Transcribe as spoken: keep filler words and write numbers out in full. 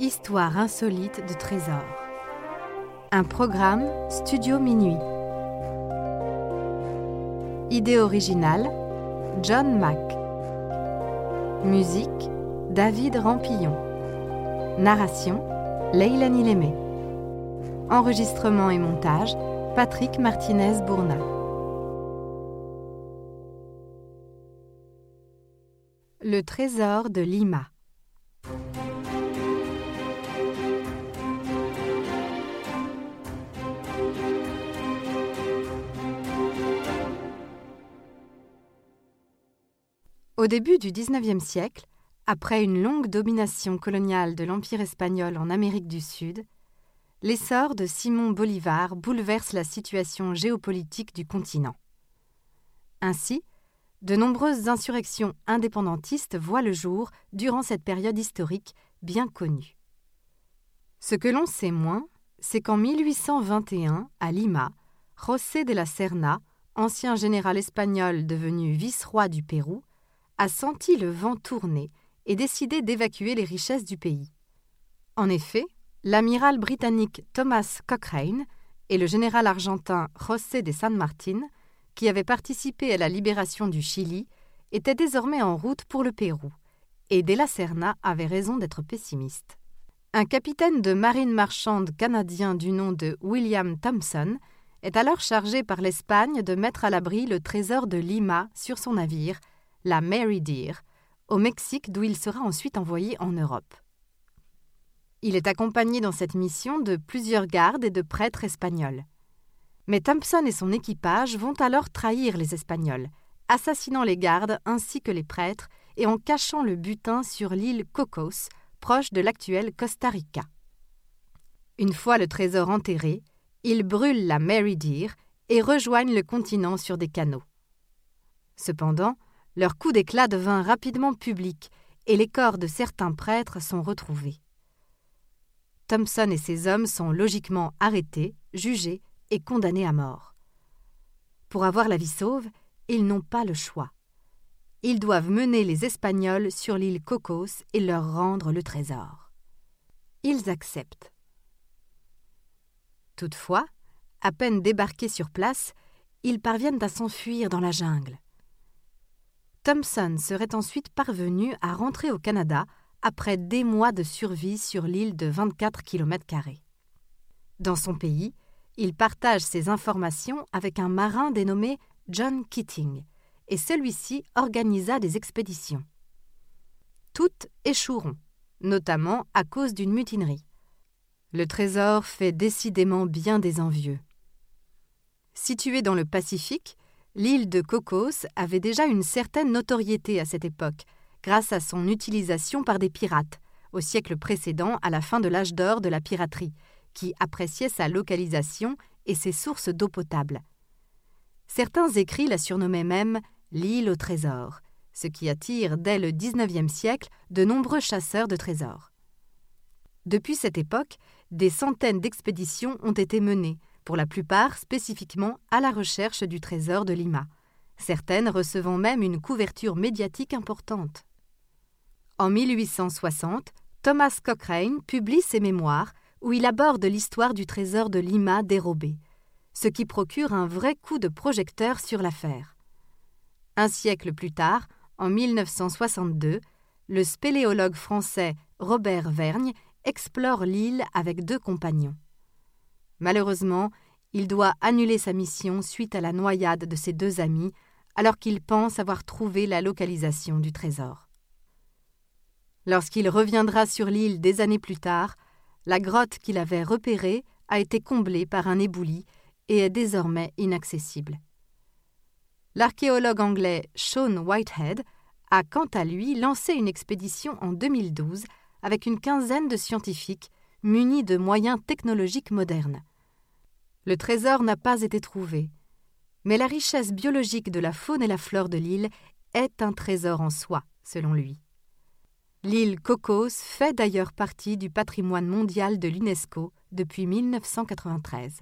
Histoire insolite de Trésor. Un programme Studio Minuit. Idée originale, John Mack. Musique, David Rampillon. Narration, Leilani Lémé. Enregistrement et montage, Patrick Martinez-Bourna. Le Trésor de Lima. Au début du dix-neuvième siècle, après une longue domination coloniale de l'Empire espagnol en Amérique du Sud, l'essor de Simon Bolivar bouleverse la situation géopolitique du continent. Ainsi, de nombreuses insurrections indépendantistes voient le jour durant cette période historique bien connue. Ce que l'on sait moins, c'est qu'en mille huit cent vingt et un, à Lima, José de la Serna, ancien général espagnol devenu vice-roi du Pérou, a senti le vent tourner et décidé d'évacuer les richesses du pays. En effet, l'amiral britannique Thomas Cochrane et le général argentin José de San Martín, qui avaient participé à la libération du Chili, étaient désormais en route pour le Pérou, et de la Serna avait raison d'être pessimiste. Un capitaine de marine marchande canadien du nom de William Thompson est alors chargé par l'Espagne de mettre à l'abri le trésor de Lima sur son navire, la Mary Deer, au Mexique d'où il sera ensuite envoyé en Europe. Il est accompagné dans cette mission de plusieurs gardes et de prêtres espagnols. Mais Thompson et son équipage vont alors trahir les Espagnols, assassinant les gardes ainsi que les prêtres et en cachant le butin sur l'île Cocos, proche de l'actuelle Costa Rica. Une fois le trésor enterré, ils brûlent la Mary Deer et rejoignent le continent sur des canots. Cependant, leur coup d'éclat devint rapidement public et les corps de certains prêtres sont retrouvés. Thompson et ses hommes sont logiquement arrêtés, jugés et condamnés à mort. Pour avoir la vie sauve, ils n'ont pas le choix. Ils doivent mener les Espagnols sur l'île Cocos et leur rendre le trésor. Ils acceptent. Toutefois, à peine débarqués sur place, ils parviennent à s'enfuir dans la jungle. Thompson serait ensuite parvenu à rentrer au Canada après des mois de survie sur l'île de vingt-quatre kilomètres carrés. Dans son pays, il partage ses informations avec un marin dénommé John Keating, et celui-ci organisa des expéditions. Toutes échoueront, notamment à cause d'une mutinerie. Le trésor fait décidément bien des envieux. Situé dans le Pacifique, l'île de Cocos avait déjà une certaine notoriété à cette époque, grâce à son utilisation par des pirates, au siècle précédent à la fin de l'âge d'or de la piraterie, qui appréciait sa localisation et ses sources d'eau potable. Certains écrits la surnommaient même « l'île au trésor », ce qui attire dès le dix-neuvième siècle de nombreux chasseurs de trésors. Depuis cette époque, des centaines d'expéditions ont été menées, pour la plupart spécifiquement à la recherche du trésor de Lima, certaines recevant même une couverture médiatique importante. En mille huit cent soixante, Thomas Cochrane publie ses mémoires où il aborde l'histoire du trésor de Lima dérobé, ce qui procure un vrai coup de projecteur sur l'affaire. Un siècle plus tard, en mille neuf cent soixante-deux, le spéléologue français Robert Vergne explore l'île avec deux compagnons. Malheureusement, il doit annuler sa mission suite à la noyade de ses deux amis, alors qu'il pense avoir trouvé la localisation du trésor. Lorsqu'il reviendra sur l'île des années plus tard, la grotte qu'il avait repérée a été comblée par un éboulis et est désormais inaccessible. L'archéologue anglais Sean Whitehead a quant à lui lancé une expédition en deux mille douze avec une quinzaine de scientifiques munis de moyens technologiques modernes. Le trésor n'a pas été trouvé, mais la richesse biologique de la faune et la flore de l'île est un trésor en soi, selon lui. L'île Cocos fait d'ailleurs partie du patrimoine mondial de l'UNESCO depuis mille neuf cent quatre-vingt-treize.